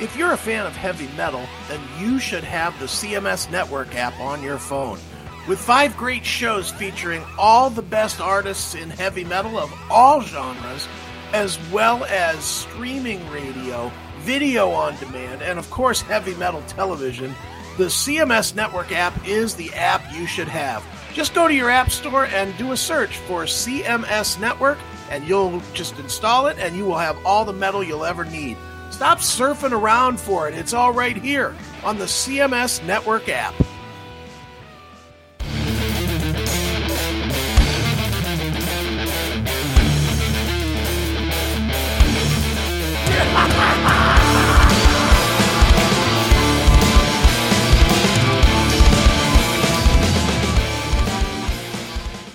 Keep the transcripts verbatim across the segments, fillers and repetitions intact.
If you're a fan of heavy metal, then you should have the C M S Network app on your phone. With five great shows featuring all the best artists in heavy metal of all genres, as well as streaming radio, video on demand, and of course heavy metal television, the C M S Network app is the app you should have. Just go to your app store and do a search for C M S Network, and you'll just install it, and you will have all the metal you'll ever need. Stop surfing around for it. It's all right here on the C M S Network app.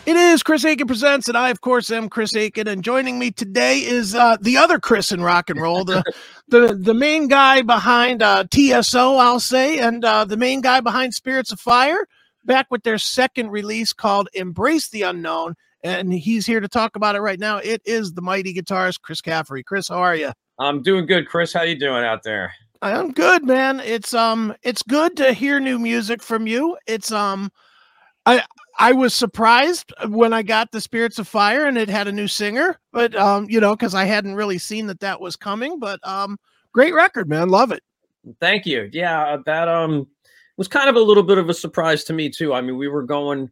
It is Chris Aiken Presents, and I, of course, am Chris Aiken, and joining me today is uh, the other Chris in rock and roll, the the, the main guy behind uh, T S O, I'll say, and uh, the main guy behind Spirits of Fire, back with their second release called Embrace the Unknown, and he's here to talk about it right now. It is the mighty guitarist, Chris Caffery. Chris, how are you? I'm doing good, Chris. How you doing out there? I'm good, man. It's um, it's good to hear new music from you. It's um, I... I was surprised when I got the Spirits of Fire and it had a new singer, but, um, you know, cause I hadn't really seen that that was coming, but, um, great record, man. Love it. Thank you. Yeah. That, um, was kind of a little bit of a surprise to me too. I mean, we were going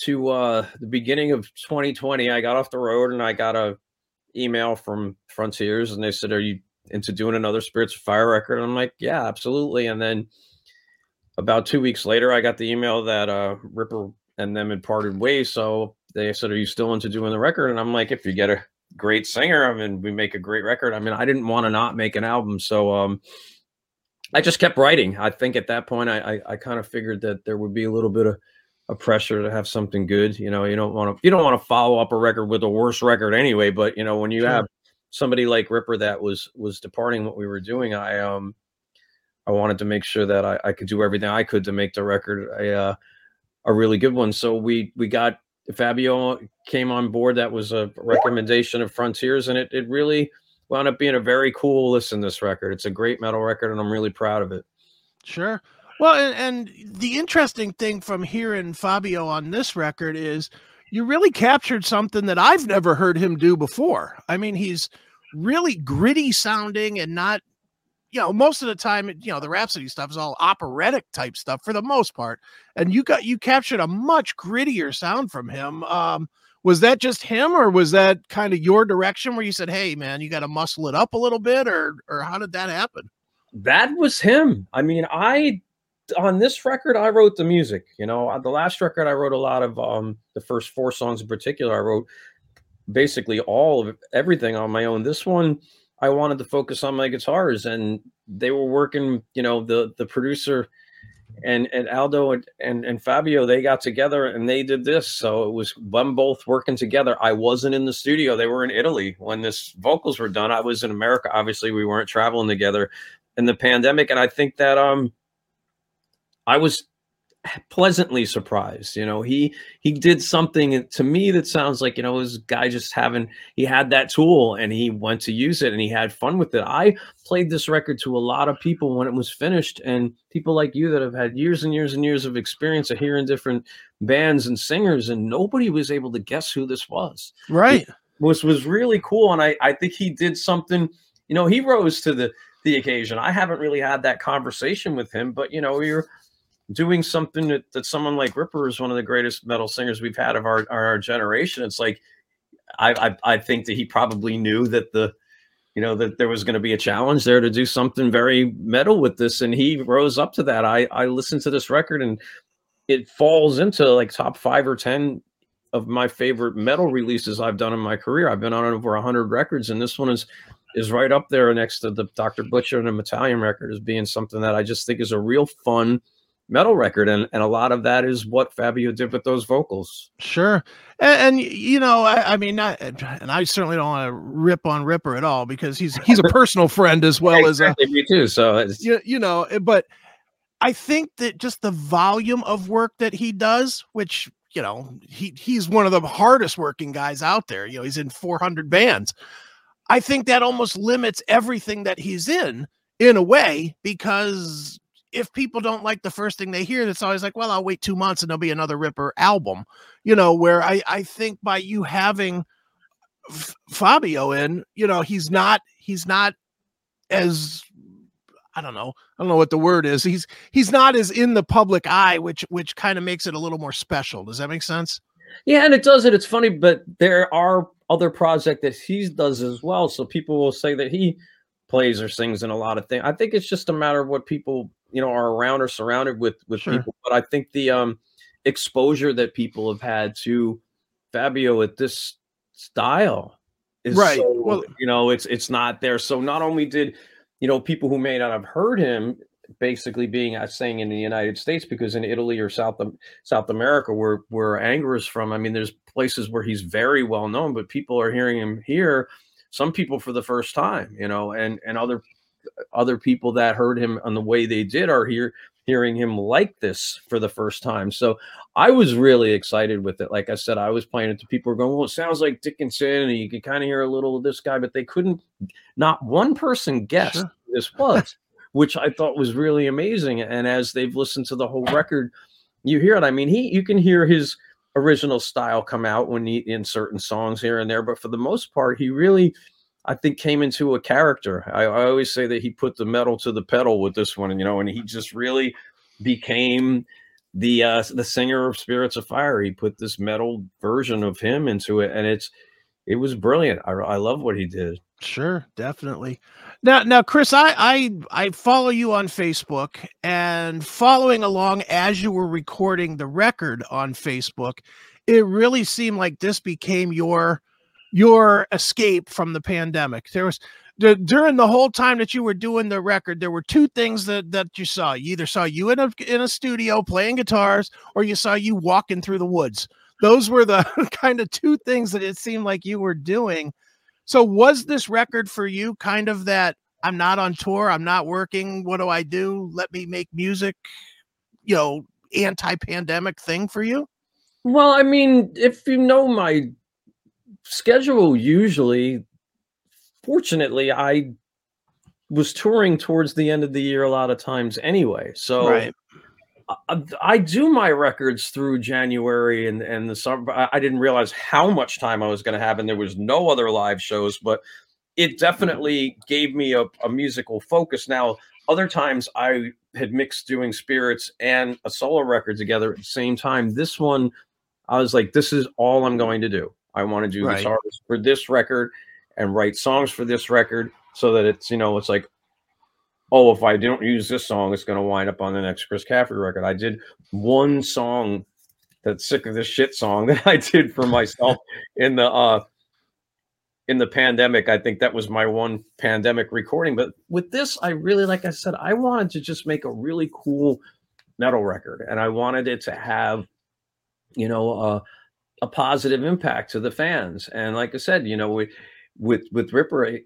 to, uh, the beginning of twenty twenty, I got off the road and I got a email from Frontiers and they said, are you into doing another Spirits of Fire record? And I'm like, yeah, absolutely. And then about two weeks later, I got the email that, uh, Ripper and them had parted ways. So they said, are you still into doing the record? And I'm like, if you get a great singer, I mean, we make a great record. I mean, I didn't want to not make an album. So um, I just kept writing. I think at that point, I, I, I kind of figured that there would be a little bit of a pressure to have something good. You know, you don't want to, you don't want to follow up a record with a worse record anyway, but you know, when you sure. have somebody like Ripper that was, was departing what we were doing, I, um, I wanted to make sure that I, I could do everything I could to make the record. I, uh, a really good one. So we, we got Fabio came on board. That was a recommendation of Frontiers, and it, it really wound up being a very cool listen, this record. It's a great metal record and I'm really proud of it. Sure. Well, and, and the interesting thing from hearing Fabio on this record is you really captured something that I've never heard him do before. I mean, he's really gritty sounding and not, you know, most of the time, you know, the Rhapsody stuff is all operatic type stuff for the most part. And you got, you captured a much grittier sound from him. Um, was that just him or was that kind of your direction where you said, hey man, you got to muscle it up a little bit, or, or how did that happen? That was him. I mean, I, on this record, I wrote the music. You know, the last record I wrote a lot of, um, the first four songs in particular, I wrote basically all of everything on my own. This one, I wanted to focus on my guitars, and they were working, you know, the, the producer and, and Aldo and, and, and Fabio, they got together and they did this. So it was them both working together. I wasn't in the studio. They were in Italy when this vocals were done. I was in America. Obviously we weren't traveling together in the pandemic. And I think that, um, I was pleasantly surprised. You know, he, he did something to me that sounds like, you know, this guy just having, he had that tool and he went to use it and he had fun with it. I played this record to a lot of people when it was finished, and people like you that have had years and years and years of experience of hearing different bands and singers, and nobody was able to guess who this was. Right. Which was really cool. And I, I think he did something, you know, he rose to the, the occasion. I haven't really had that conversation with him, but you know, we were doing something that, that someone like Ripper is one of the greatest metal singers we've had of our, our, our generation. It's like, I, I, I think that he probably knew that the, you know, that there was going to be a challenge there to do something very metal with this. And he rose up to that. I, I listened to this record and it falls into like top five or ten of my favorite metal releases I've done in my career. I've been on over a hundred records. And this one is, is right up there next to the Doctor Butcher and the Metallian record as being something that I just think is a real fun metal record, and and a lot of that is what Fabio did with those vocals. Sure. And, and you know, I, I mean, I, and I certainly don't want to rip on Ripper at all, because he's he's a personal friend as well. Yeah, exactly, as a, me too. So it's, you you know, but I think that just the volume of work that he does, which you know, he he's one of the hardest working guys out there. You know, he's in four hundred bands. I think that almost limits everything that he's in. in a way, because if people don't like the first thing they hear, it's always like, well, I'll wait two months and there'll be another Ripper album, you know, where I, I think by you having F- Fabio in, you know, he's not, he's not as, I don't know, I don't know what the word is. He's, he's not as in the public eye, which, which kind of makes it a little more special. Does that make sense? Yeah. And it does it. It's funny, but there are other projects that he does as well. So people will say that he plays or sings in a lot of things. I think it's just a matter of what people, you know, are around or surrounded with, with sure. people. But I think the um, exposure that people have had to Fabio at this style is right. So, well, you know, it's, it's not there. So not only did, you know, people who may not have heard him basically being I saying in the United States, because in Italy or South South America where where Angra is from, I mean, there's places where he's very well known, but people are hearing him here, some people for the first time, you know, and and other other people that heard him on the way they did are here hearing him like this for the first time. So I was really excited with it. Like I said, I was playing it to people who are going, well, it sounds like Dickinson, and you can kind of hear a little of this guy, but they couldn't, not one person guessed sure. who this was, which I thought was really amazing. And as they've listened to the whole record, you hear it. I mean, he, you can hear his original style come out when he, in certain songs here and there, but for the most part, he really, I think, came into a character. I, I always say that he put the metal to the pedal with this one, and, you know, and he just really became the uh, the singer of Spirits of Fire. He put this metal version of him into it, and it's it was brilliant. I, I love what he did. Sure, definitely. Now, now, Chris, I, I I follow you on Facebook, and following along as you were recording the record on Facebook, it really seemed like this became your your escape from the pandemic. There was d- during the whole time that you were doing the record, there were two things that, that you saw. You either saw you in a, in a studio playing guitars, or you saw you walking through the woods. Those were the kind of two things that it seemed like you were doing. So was this record for you kind of that, I'm not on tour, I'm not working, what do I do? Let me make music, you know, anti-pandemic thing for you? Well, I mean, if you know my schedule, usually, fortunately, I was touring towards the end of the year a lot of times anyway. So right. I, I do my records through January and, and the summer. I didn't realize how much time I was going to have, and there was no other live shows, but it definitely gave me a, a musical focus. Now, other times I had mixed doing Spirits and a solo record together at the same time. This one, I was like, this is all I'm going to do. I want to do right. guitars for this record and write songs for this record, so that it's, you know, it's like, oh, if I don't use this song, it's going to wind up on the next Chris Caffery record. I did one song, that Sick of This Shit song, that I did for myself in the uh, in the pandemic. I think that was my one pandemic recording. But with this, I really, like I said, I wanted to just make a really cool metal record, and I wanted it to have, you know, uh, a positive impact to the fans. And like I said, you know, we, with with Ripper,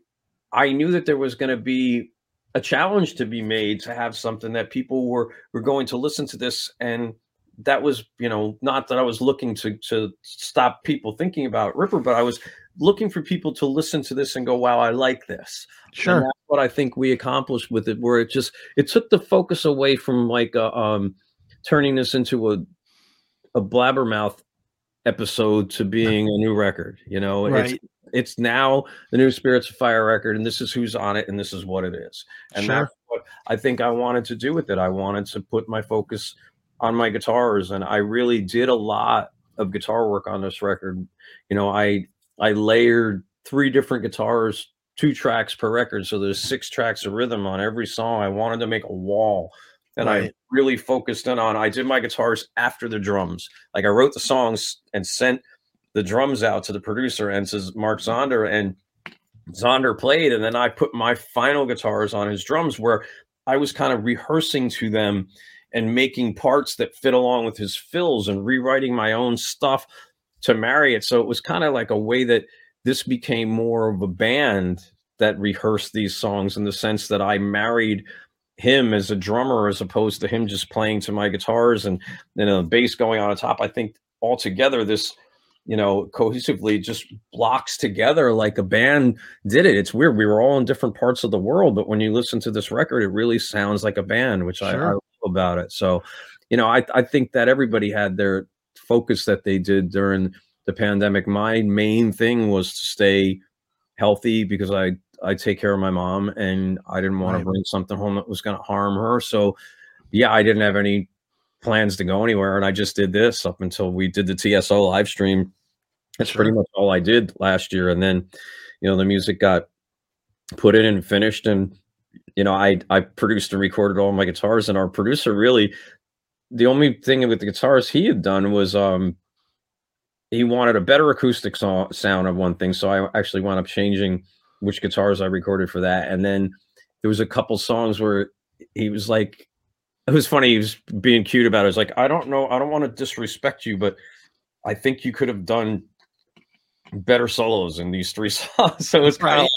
I knew that there was going to be a challenge to be made to have something that people were were going to listen to this. And that was, you know, not that I was looking to to stop people thinking about Ripper, but I was looking for people to listen to this and go, wow, I like this. Sure. And that's what I think we accomplished with it, where it just, it took the focus away from like a, um, turning this into a a blabbermouth episode to being a new record, you know. Right. it's it's now the new Spirits of Fire record, and this is who's on it, and this is what it is. And sure. that's what I think I wanted to do with it. I wanted to put my focus on my guitars, and I really did a lot of guitar work on this record. You know, I I layered three different guitars, two tracks per record, so there's six tracks of rhythm on every song. I wanted to make a wall. And right. I really focused in on, I did my guitars after the drums. Like, I wrote the songs and sent the drums out to the producer, and to Mark Zonder, and Zonder played. And then I put my final guitars on his drums, where I was kind of rehearsing to them and making parts that fit along with his fills and rewriting my own stuff to marry it. So it was kind of like a way that this became more of a band that rehearsed these songs, in the sense that I married him as a drummer, as opposed to him just playing to my guitars and then a bass going on top. I think altogether this you know, cohesively just blocks together like a band did it. It's weird. We were all in different parts of the world, but when you listen to this record, it really sounds like a band, which sure. I, I love about it. So, you know, I, I think that everybody had their focus that they did during the pandemic. My main thing was to stay healthy because I, I take care of my mom and I didn't want right. to bring something home that was going to harm her. So yeah, I didn't have any plans to go anywhere. And I just did this up until we did the T S O live stream. That's sure. pretty much all I did last year. And then, you know, the music got put in and finished. And, you know, I, I produced and recorded all my guitars, and our producer really, the only thing with the guitars he had done was, um, he wanted a better acoustic so- sound of one thing. So I actually wound up changing which guitars I recorded for that. And then there was a couple songs where he was like, it was funny. He was being cute about it. I was like, I don't know. I don't want to disrespect you, but I think you could have done better solos in these three songs. So it's kind of,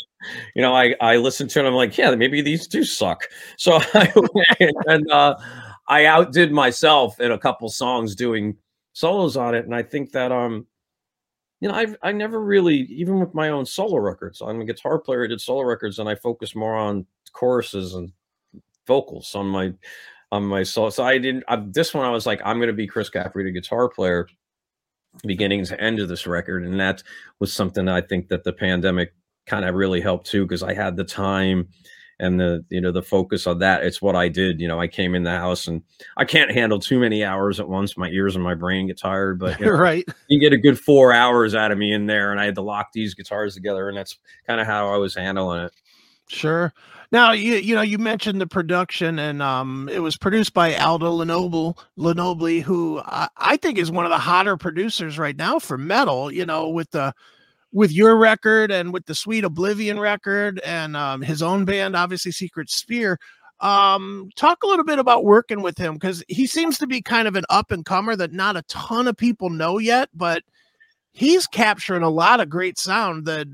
you know, I, I listened to it. And I'm like, yeah, maybe these do suck. So I and uh, I outdid myself in a couple songs doing solos on it. And I think that, um, you know, I've, I never really, even with my own solo records, I'm a guitar player, I did solo records and I focused more on choruses and vocals on my, on my solo. So I didn't, I, this one, I was like, I'm going to be Chris Caffery, the guitar player, beginning to end of this record. And that was something that I think that the pandemic kind of really helped too, because I had the time and the, you know, the focus on that. It's what I did. You know, I came in the house and I can't handle too many hours at once. My ears and my brain get tired, but you know, right. you get a good four hours out of me in there. And I had to lock these guitars together, and that's kind of how I was handling it. Sure. Now, you you know, you mentioned the production, and um, it was produced by Aldo Lenoble, Lenoble, who I, I think is one of the hotter producers right now for metal, you know, with the, with your record and with the Sweet Oblivion record and um, his own band, obviously Secret Sphere. Um, talk a little bit about working with him, because he seems to be kind of an up and comer that not a ton of people know yet, but he's capturing a lot of great sound that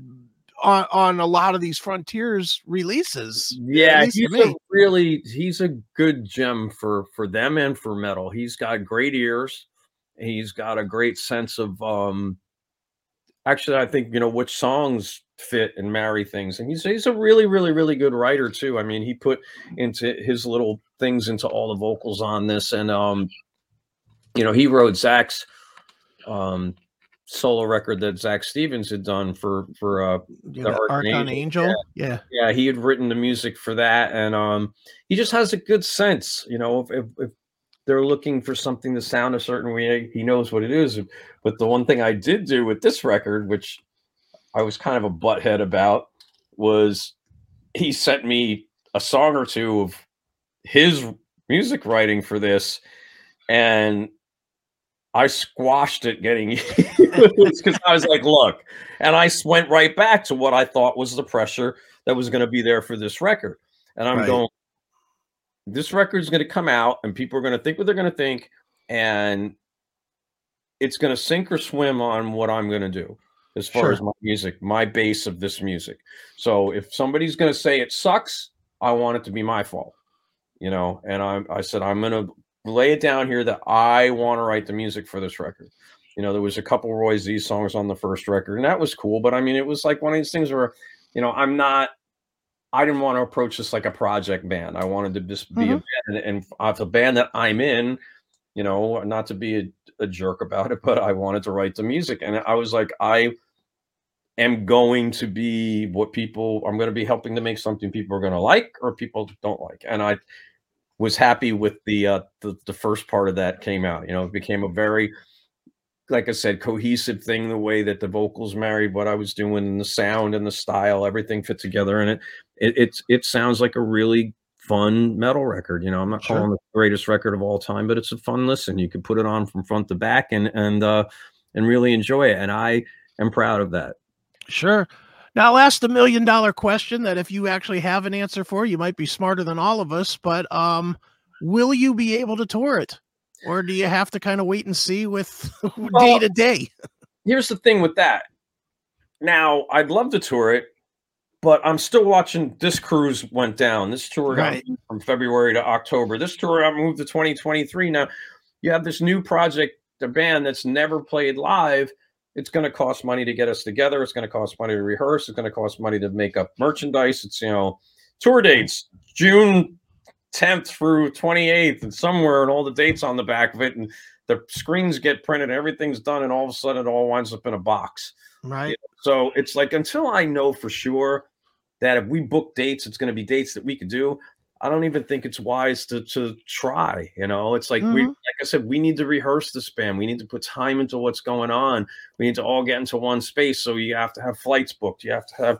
on, on a lot of these Frontiers releases. Yeah, he's a really, he's a good gem for, for them and for metal. He's got great ears. He's got a great sense of, um, actually, I think, you know, which songs fit and marry things. And he's he's a really, really, really good writer, too. I mean, he put into his little things into all the vocals on this. And, um, you know, he wrote Zach's um, solo record that Zach Stevens had done for, for uh, the, the Archon Angel. Angel? Yeah. yeah. Yeah, he had written the music for that. And um, he just has a good sense, you know, if, if, if they're looking for something to sound a certain way, he knows what it is. But the one thing I did do with this record, which I was kind of a butthead about, was he sent me a song or two of his music writing for this, and I squashed it getting used because I was like, look, and I went right back to what I thought was the pressure that was going to be there for this record. And I'm right. going, this record is going to come out and people are going to think what they're going to think, and it's going to sink or swim on what I'm going to do as far sure. as my music, my base of this music. So if somebody's going to say it sucks, I want it to be my fault, you know? And I, I said, I'm going to lay it down here that I want to write the music for this record. You know, there was a couple Roy Z songs on the first record, and that was cool. But I mean, it was like one of these things where, you know, I'm not, I didn't want to approach this like a project band. I wanted to just be mm-hmm. a band, and off the band that I'm in, you know, not to be a, a jerk about it, but I wanted to write the music. And I was like, I am going to be what people, I'm going to be helping to make something people are going to like or people don't like. And I was happy with the, uh, the, the first part of that came out. You know, it became a very, like I said, cohesive thing, the way that the vocals married what I was doing and the sound and the style, everything fit together in it. It, it, it sounds like a really fun metal record. You know, I'm not sure. calling it the greatest record of all time, but it's a fun listen. You can put it on from front to back and, and, uh, and really enjoy it. And I am proud of that. Sure. Now I'll ask the million dollar question that if you actually have an answer for, you might be smarter than all of us, but, um, will you be able to tour it? Or do you have to kind of wait and see with well, day to day? Here's the thing with that. Now, I'd love to tour it, but I'm still watching. This cruise went down. This tour right. got from February to October. This tour got moved to twenty twenty-three. Now, you have this new project, the band that's never played live. It's going to cost money to get us together. It's going to cost money to rehearse. It's going to cost money to make up merchandise. It's, you know, tour dates, June tenth through twenty-eighth and somewhere, and all the dates on the back of it. And the screens get printed, everything's done. And all of a sudden it all winds up in a box. Right. So it's like, until I know for sure that if we book dates, it's going to be dates that we could do, I don't even think it's wise to to try. You know, it's like, mm-hmm. we, like I said, we need to rehearse this band. We need to put time into what's going on. We need to all get into one space. So you have to have flights booked. You have to have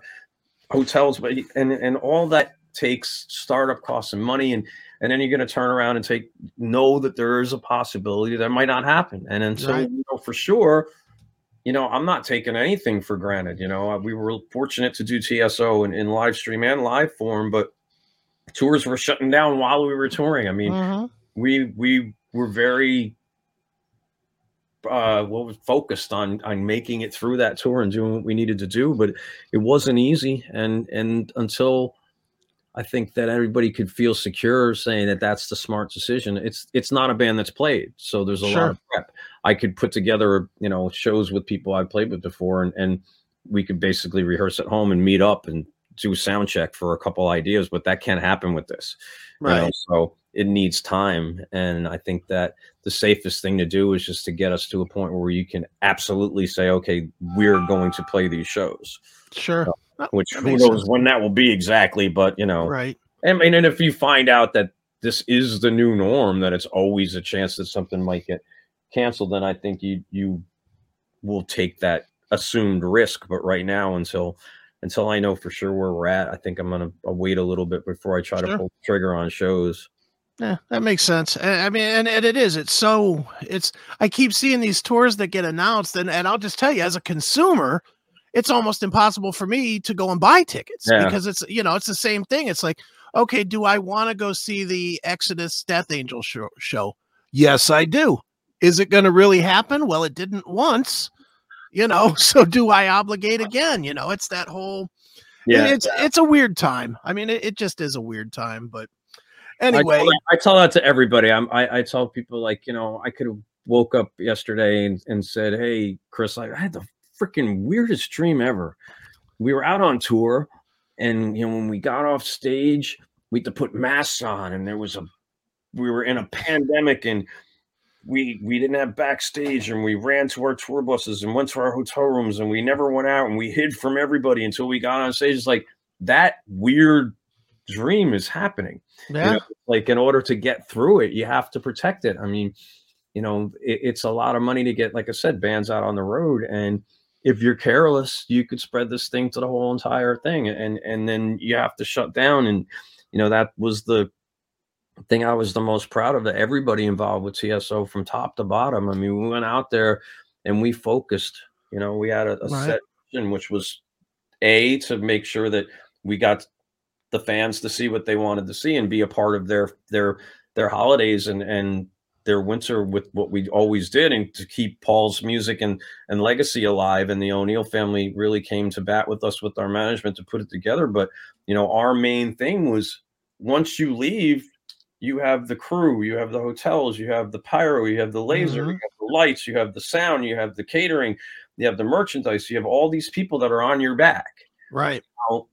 hotels, but and and all that takes startup costs and money. And and then you're going to turn around and take know that there is a possibility that might not happen. And until right. you know for sure, you know, I'm not taking anything for granted. You know, we were fortunate to do T S O in, in live stream and live form, but tours were shutting down while we were touring. I mean, mm-hmm. we we were very uh, well focused on on making it through that tour and doing what we needed to do, but it wasn't easy. And and until I think that everybody could feel secure saying that that's the smart decision. It's it's not a band that's played, so there's a sure. lot of prep. I could put together, you know, shows with people I've played with before, and and we could basically rehearse at home and meet up and do a sound check for a couple ideas, but that can't happen with this. Right. You know? So it needs time. And I think that the safest thing to do is just to get us to a point where you can absolutely say, okay, we're going to play these shows. Sure. Uh, which who knows sense. when that will be exactly, but you know, right. I mean, and if you find out that this is the new norm, that it's always a chance that something might get canceled, then I think you, you will take that assumed risk. But right now, until, Until I know for sure where we're at, I think I'm going to wait a little bit before I try sure. to pull the trigger on shows. Yeah, that makes sense. I mean, and, and it is. It's so, it's, I keep seeing these tours that get announced, and, and I'll just tell you, as a consumer, it's almost impossible for me to go and buy tickets yeah. because it's, you know, it's the same thing. It's like, okay, do I want to go see the Exodus Death Angel show, show? Yes, I do. Is it going to really happen? Well, it didn't once. You know, so do I obligate again? You know, it's that whole, yeah, it's, yeah. it's a weird time. I mean, it, it just is a weird time, but anyway, I tell that, I tell that to everybody. I'm, I, I tell people, like, you know, I could have woke up yesterday and, and said, hey, Chris, I, I had the freaking weirdest dream ever. We were out on tour, and, you know, when we got off stage, we had to put masks on, and there was a, we were in a pandemic, and We we didn't have backstage, and we ran to our tour buses and went to our hotel rooms, and we never went out, and we hid from everybody until we got on stage. It's like that weird dream is happening. Yeah. You know, like, in order to get through it, you have to protect it. I mean, you know, it, it's a lot of money to get, like I said, bands out on the road. And if you're careless, you could spread this thing to the whole entire thing. And, and then you have to shut down. And, you know, that was the thing I was the most proud of, that everybody involved with T S O from top to bottom. I mean, we went out there and we focused. You know, we had a, a right. set vision, which was A, to make sure that we got the fans to see what they wanted to see and be a part of their their their holidays and and their winter with what we always did, and to keep Paul's music and and legacy alive. And the O'Neill family really came to bat with us, with our management, to put it together. But, you know, our main thing was, once you leave, you have the crew, you have the hotels, you have the pyro, you have the laser, mm-hmm. you have the lights, you have the sound, you have the catering, you have the merchandise, you have all these people that are on your back. Right. So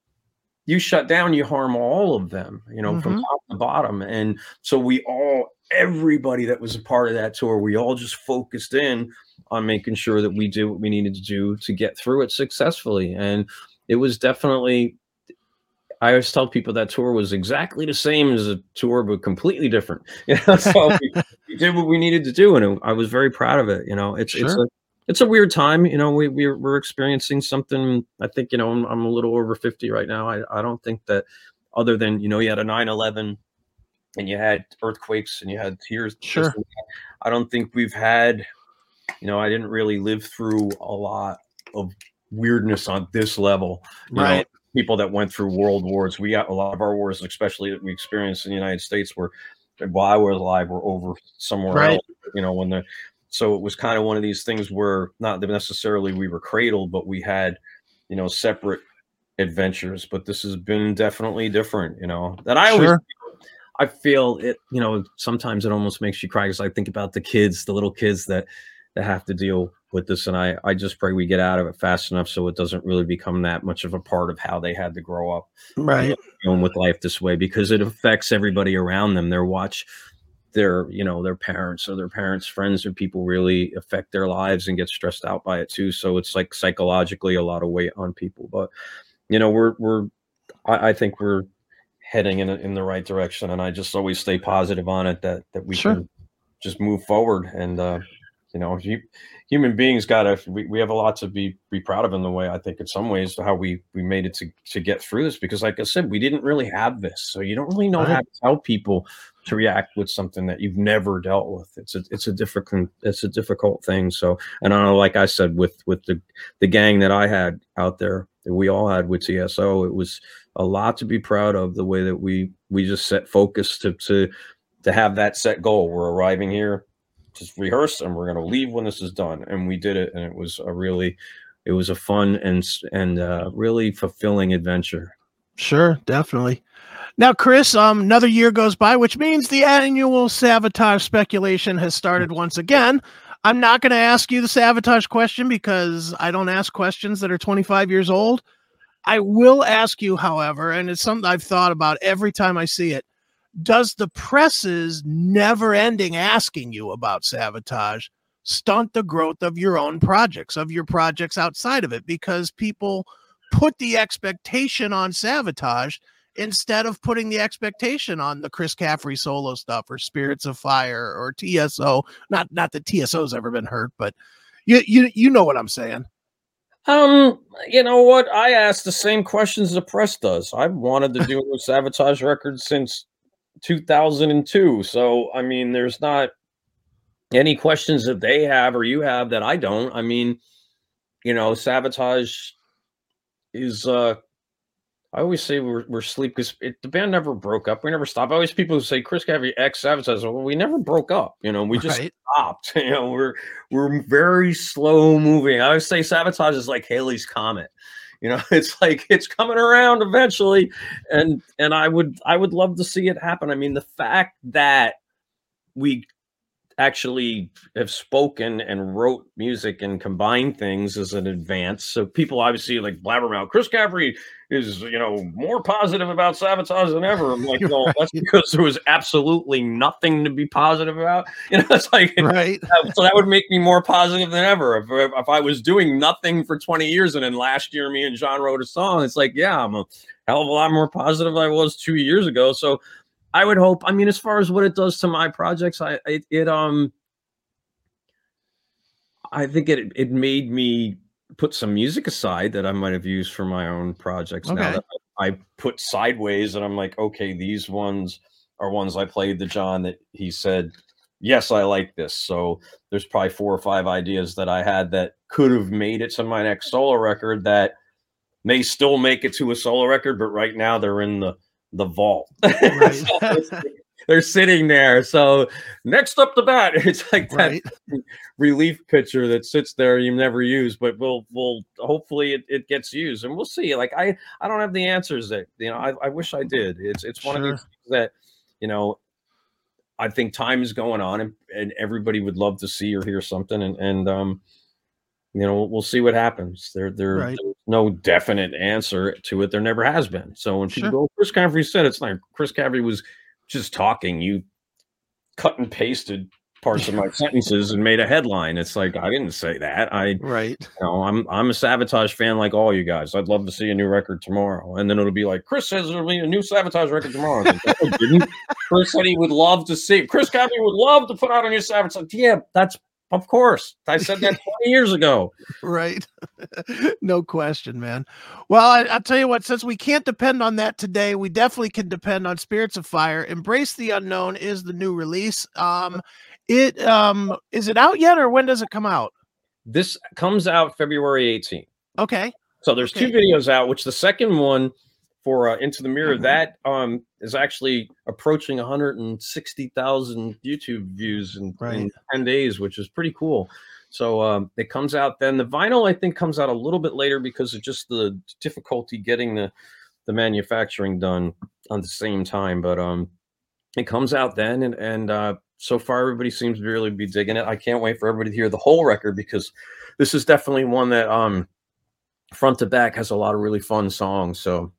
you shut down, you harm all of them, you know, mm-hmm. from top to bottom. And so we all, everybody that was a part of that tour, we all just focused in on making sure that we did what we needed to do to get through it successfully. And it was definitely... I always tell people that tour was exactly the same as a tour, but completely different. You know, so we, we did what we needed to do, and it, I was very proud of it. You know, it's sure. it's a it's a weird time. You know, we we're, we're experiencing something. I think, you know, I'm, I'm a little over fifty right now. I, I don't think that, other than, you know, you had a nine eleven, and you had earthquakes, and you had tears. Sure. I don't think we've had. You know, I didn't really live through a lot of weirdness on this level. You right. Know? People that went through world wars, we got a lot of our wars, especially that we experienced in the United States, were, while I was alive, were over somewhere right. else, you know, when the, so it was kind of one of these things where not necessarily we were cradled, but we had, you know, separate adventures. But this has been definitely different, you know, that I always, sure. I feel it, you know, sometimes it almost makes you cry, because I think about the kids, the little kids that, that have to deal with this. And I, I just pray we get out of it fast enough so it doesn't really become that much of a part of how they had to grow up, right, going with life this way, because it affects everybody around them. Their watch, their, you know, their parents or their parents' friends or people really affect their lives and get stressed out by it too. So it's like psychologically a lot of weight on people. But, you know, we're, we're, I, I think we're heading in in the right direction. And I just always stay positive on it that, that we sure. can just move forward. And, uh, you know, he, human beings got to, we, we have a lot to be, be proud of in the way, I think, in some ways, how we, we made it to, to get through this, because like I said, we didn't really have this. So you don't really know right. how to tell people to react with something that you've never dealt with. It's a, it's a difficult, it's a difficult thing. So, and I know, like I said, with, with the, the gang that I had out there, that we all had with T S O, it was a lot to be proud of, the way that we, we just set focus to, to, to have that set goal. We're arriving here. Just rehearse, and we're going to leave when this is done. And we did it, and it was a really, it was a fun and and uh, really fulfilling adventure. Sure, definitely. Now, Chris, um, another year goes by, which means the annual Savatage speculation has started once again. I'm not going to ask you the Savatage question because I don't ask questions that are twenty-five years old. I will ask you, however, and it's something I've thought about every time I see it. Does the press's never-ending asking you about Savatage stunt the growth of your own projects, of your projects outside of it? Because people put the expectation on Savatage instead of putting the expectation on the Chris Caffery solo stuff or Spirits of Fire or T S O. Not not that T S O's ever been hurt, but you you you know what I'm saying. Um, you know what? I asked the same questions the press does. I've wanted to do a Savatage record since two thousand two. So, I mean, there's not any questions that they have or you have that I don't. I mean, you know, Savatage is, uh, I always say we're, we're sleep because the band never broke up. We never stopped. I always people who say Chris Caffery X Savatage. Well, we never broke up. You know, we just right. stopped. You know, we're, we're very slow moving. I always say Savatage is like Haley's Comet. You know, it's like it's coming around eventually, and and I would I would love to see it happen. I mean, the fact that we actually have spoken and wrote music and combined things is an advance. So people obviously like blabbermouth. Chris Caffery is, you know, more positive about Savatage than ever. I'm like, no, right. that's because there was absolutely nothing to be positive about. You know, it's like, right. so that would make me more positive than ever. If, if, if I was doing nothing for twenty years and then last year me and John wrote a song, it's like, yeah, I'm a hell of a lot more positive than I was two years ago. So I would hope. I mean, as far as what it does to my projects, I it, it um, I think it it made me put some music aside that I might have used for my own projects. Okay. Now that I put sideways, and I'm like, okay, these ones are ones I played to John that he said, yes, I like this. So there's probably four or five ideas that I had that could have made it to my next solo record that may still make it to a solo record, but right now they're in the the vault. Right. So they're, they're sitting there. So next up the bat, it's like that right. relief pitcher that sits there you never use, but we'll we'll hopefully it, it gets used, and we'll see. Like I, I don't have the answers that, you know, I, I wish I did. It's it's one sure. of these things that, you know, I think time is going on, and, and everybody would love to see or hear something, and and um you know, we'll see what happens. There, there, right. There's no definite answer to it. There never has been. So when people sure. go, Chris Caffery said, it's like Chris Caffery was just talking. You cut and pasted parts of my sentences and made a headline. It's like, I didn't say that. I right. You know, I'm I'm a Savatage fan like all you guys. I'd love to see a new record tomorrow. And then it'll be like, Chris says there'll be a new Savatage record tomorrow. Like, no, didn't. Chris said he would love to see. Chris Caffery would love to put out a new Savatage. Yeah, that's. Of course. I said that twenty years ago. Right. No question, man. Well, I, I'll tell you what, since we can't depend on that today, we definitely can depend on Spirits of Fire. Embrace the Unknown is the new release. Um, it um, is it out yet, or when does it come out? This comes out February eighteenth. Okay. So there's okay. two videos out, which the second one for uh, Into the Mirror, mm-hmm. that um, is actually approaching one hundred sixty thousand YouTube views in, right. in ten days, which is pretty cool. So um, it comes out then. The vinyl, I think, comes out a little bit later because of just the difficulty getting the, the manufacturing done on the same time. But um, it comes out then, and, and uh, so far everybody seems to really be digging it. I can't wait for everybody to hear the whole record, because this is definitely one that um, front to back has a lot of really fun songs. So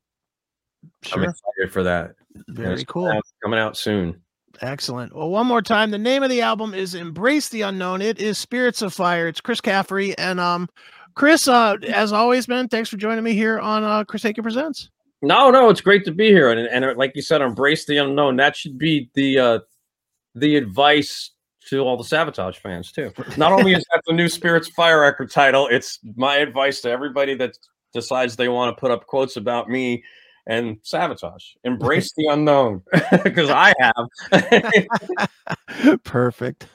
sure. I'm excited for that. Very cool. Coming out, coming out soon. Excellent. Well, one more time, the name of the album is Embrace the Unknown. It is Spirits of Fire. It's Chris Caffery. And um, Chris, uh, as always, man, thanks for joining me here on uh, Chris Akin Presents. No, no, it's great to be here. And, and like you said, Embrace the Unknown. That should be the uh, the advice to all the Savatage fans, too. Not only is that the new Spirits of Fire record title, it's my advice to everybody that decides they want to put up quotes about me and Savatage. Embrace the unknown, because I have. Perfect.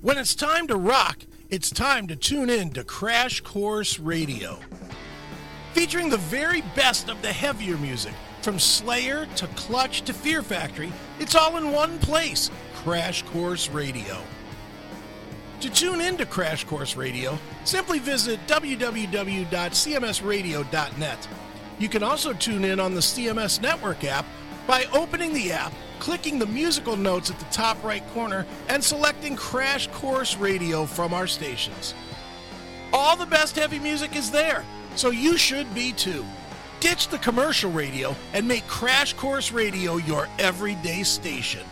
When it's time to rock, it's time to tune in to Crash Course Radio. Featuring the very best of the heavier music, from Slayer to Clutch to Fear Factory, it's all in one place, Crash Course Radio. To tune in to Crash Course Radio, simply visit w w w dot c m s radio dot net. You can also tune in on the C M S Network app by opening the app, clicking the musical notes at the top right corner, and selecting Crash Course Radio from our stations. All the best heavy music is there, so you should be too. Ditch the commercial radio and make Crash Course Radio your everyday station.